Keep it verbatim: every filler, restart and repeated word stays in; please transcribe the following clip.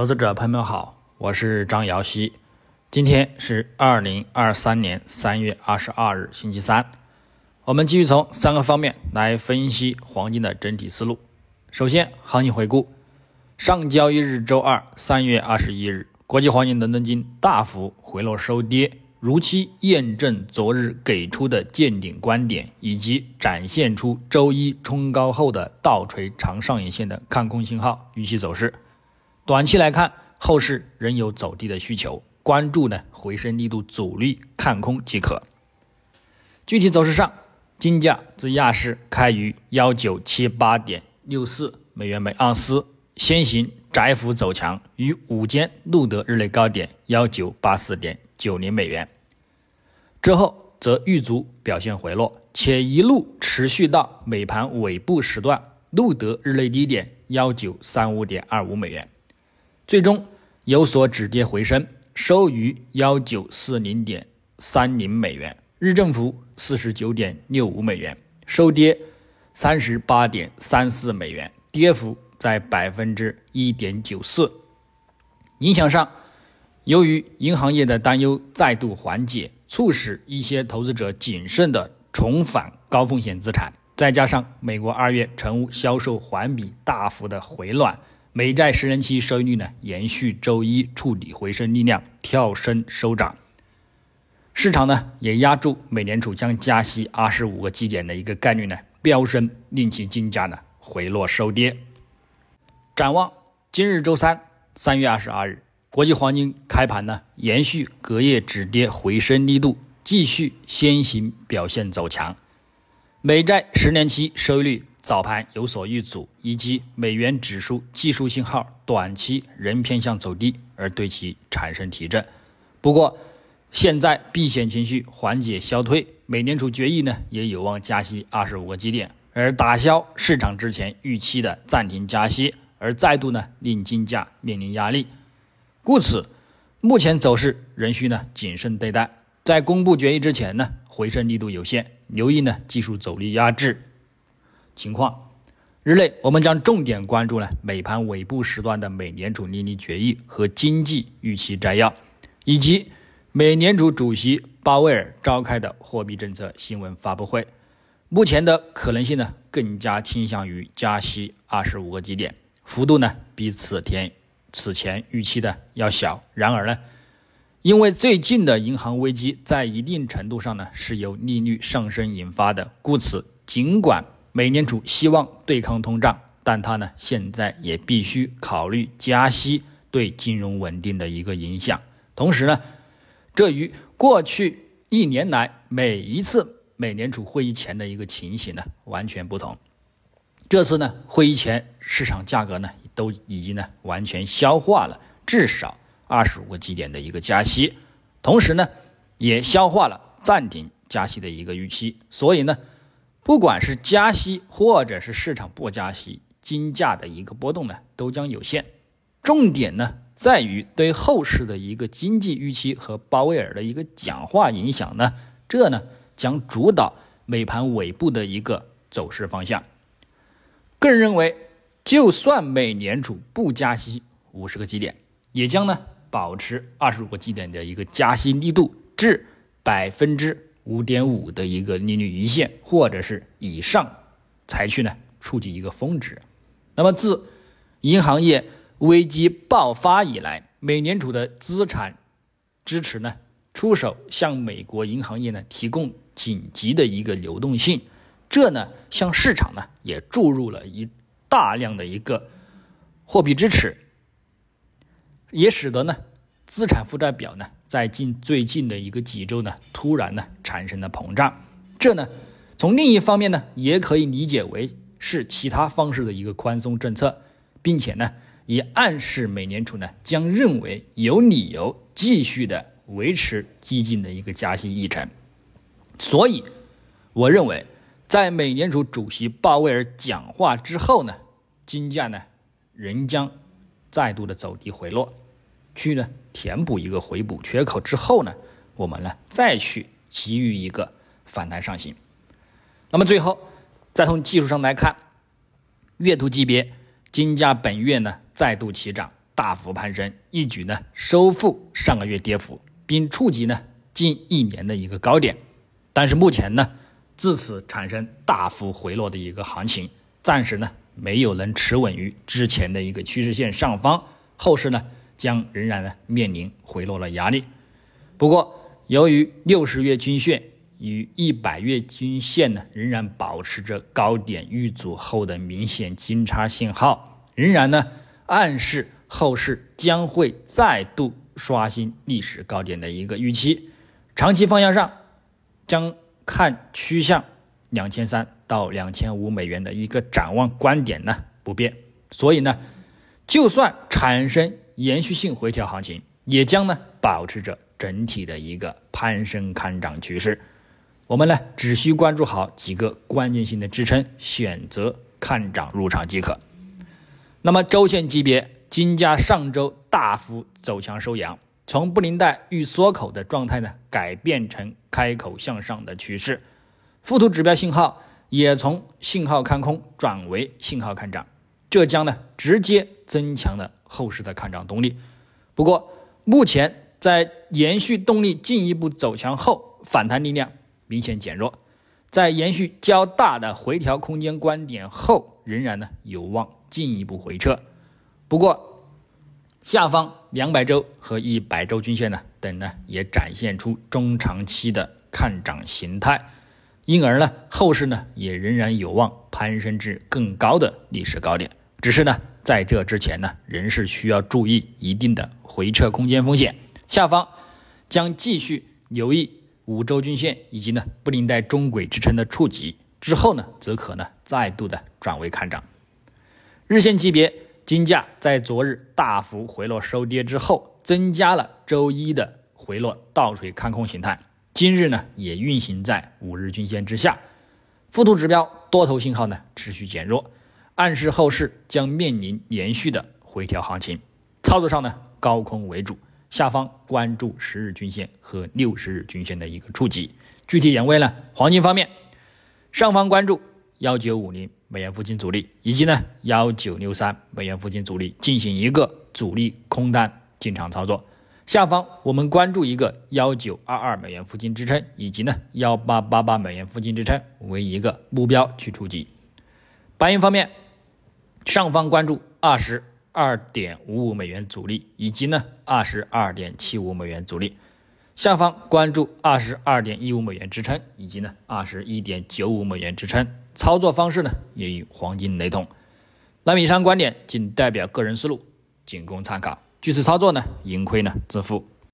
投资者朋友好，我是张瑶希。今天是二零二三年三月二十二日星期三，我们继续从三个方面来分析黄金的整体思路。首先，行情回顾。上交易日周二三月二十一日，国际黄金伦敦金大幅回落收跌，如期验证昨日给出的见顶观点，以及展现出周一冲高后的倒锤长上影线的看空信号，预期走势。短期来看，后市仍有走低的需求，关注呢回升力度阻力看空即可。具体走势上，金价自亚市开于 一九七八点六四 美元每盎司，先行窄幅走强，于午间录得日内高点 一九八四点九零 美元，之后则遇阻表现回落，且一路持续到美盘尾部时段，录得日内低点 一九三五点二五 美元，最终有所止跌回升，收于 一九四零点三零 美元，日振幅 四十九点六五 美元，收跌 三十八点三四 美元，跌幅在 百分之一点九四。 影响上，由于银行业的担忧再度缓解，促使一些投资者谨慎的重返高风险资产，再加上美国二月成屋销售环比大幅的回暖，美债十年期收益率呢延续周一触底回升力量，跳升收涨。市场呢也压住美联储将加息二十五个基点的一个概率呢飙升，令其金价呢回落收跌。展望今日周三三月二十二日，国际黄金开盘呢延续隔夜止跌回升力度，继续先行表现走强。美债十年期收益率早盘有所遇阻，以及美元指数技术信号短期仍偏向走低，而对其产生提振。不过现在避险情绪缓解消退，美联储决议呢也有望加息二十五个基点，而打消市场之前预期的暂停加息，而再度呢令金价面临压力。故此，目前走势仍需呢谨慎对待，在公布决议之前呢，回升力度有限，留意呢技术走力压制情况。日内我们将重点关注呢美盘尾部时段的美联储利率决议和经济预期摘要，以及美联储主席鲍威尔召开的货币政策新闻发布会。目前的可能性呢更加倾向于加息二十五个基点，幅度呢比此天此前预期的要小。然而呢，因为最近的银行危机在一定程度上呢是由利率上升引发的，故此尽管美联储希望对抗通胀，但它呢现在也必须考虑加息对金融稳定的一个影响。同时呢，这与过去一年来每一次美联储会议前的一个情形呢完全不同。这次呢会议前市场价格呢都已经呢完全消化了至少二十五个基点的一个加息，同时呢也消化了暂停加息的一个预期。所以呢，不管是加息或者是市场不加息，金价的一个波动呢都将有限。重点呢在于对后市的一个经济预期和鲍威尔的一个讲话影响呢，这呢将主导美盘尾部的一个走势方向。个人认为，就算美联储不加息五十个基点，也将呢保持二十五个基点的一个加息力度至 百分之五点五 的一个利率一线或者是以上，才去呢触及一个峰值。那么自银行业危机爆发以来，美联储的资产支持呢出手向美国银行业呢提供紧急的一个流动性，这呢向市场呢也注入了一大量的一个货币支持，也使得呢资产负债表呢在近最近的一个几周呢突然呢产生了膨胀。这呢从另一方面呢也可以理解为是其他方式的一个宽松政策，并且呢也暗示美联储呢将认为有理由继续的维持激进的一个加息议程。所以我认为在美联储主席鲍威尔讲话之后呢，金价呢仍将再度的走低回落，去呢填补一个回补缺口之后呢，我们呢再去给予一个反弹上行。那么最后再从技术上来看，月图级别金价本月呢再度起涨，大幅攀升，一举呢收复上个月跌幅，并触及呢近一年的一个高点。但是目前呢自此产生大幅回落的一个行情，暂时呢没有能持稳于之前的一个趋势线上方，后市呢将仍然呢面临回落的压力。不过由于六十月均线与一百月均线呢仍然保持着高点遇阻后的明显金叉信号，仍然呢暗示后市将会再度刷新历史高点的一个预期。长期方向上将看趋向两千三到两千五美元的一个展望观点呢不变，所以呢就算产生延续性回调行情，也将呢保持着整体的一个攀升看涨趋势。我们呢只需关注好几个关键性的支撑，选择看涨入场即可。那么周线级别，金价上周大幅走强收阳，从布林带遇缩口的状态呢改变成开口向上的趋势，附图指标信号也从信号看空转为信号看涨，这将呢直接增强了后市的看涨动力。不过目前在延续动力进一步走强后，反弹力量明显减弱，在延续较大的回调空间观点后，仍然呢有望进一步回撤。不过下方两百周和一百周均线呢等呢也展现出中长期的看涨形态，因而呢后市呢也仍然有望攀升至更高的历史高点，只是呢在这之前呢仍是需要注意一定的回撤空间风险。下方将继续留意五周均线以及呢布林带中轨支撑的触及，之后呢则可呢再度的转为看涨。日线级别，金价在昨日大幅回落收跌之后，增加了周一的回落倒水看空形态，今日呢也运行在五日均线之下。附图指标多头信号呢持续减弱，暗示后市将面临连续的回调行情。操作上呢高空为主，下方关注十日均线和六十日均线的一个触及。具体点位呢，黄金方面上方关注一九五零美元附近阻力以及呢一九六三美元附近阻力，进行一个阻力空单进场操作。下方我们关注一个一九二二美元附近支撑以及呢一八八八美元附近支撑为一个目标去触及。白银方面上方关注20二点五五 美元阻力以及呢 二十二点七五 美元阻力，下方关注 二十二点一五 美元支撑以及呢 二十一点九五 美元支撑，操作方式呢也与黄金雷同。那么以上观点仅代表个人思路，仅供参考，据此操作呢盈亏呢自负。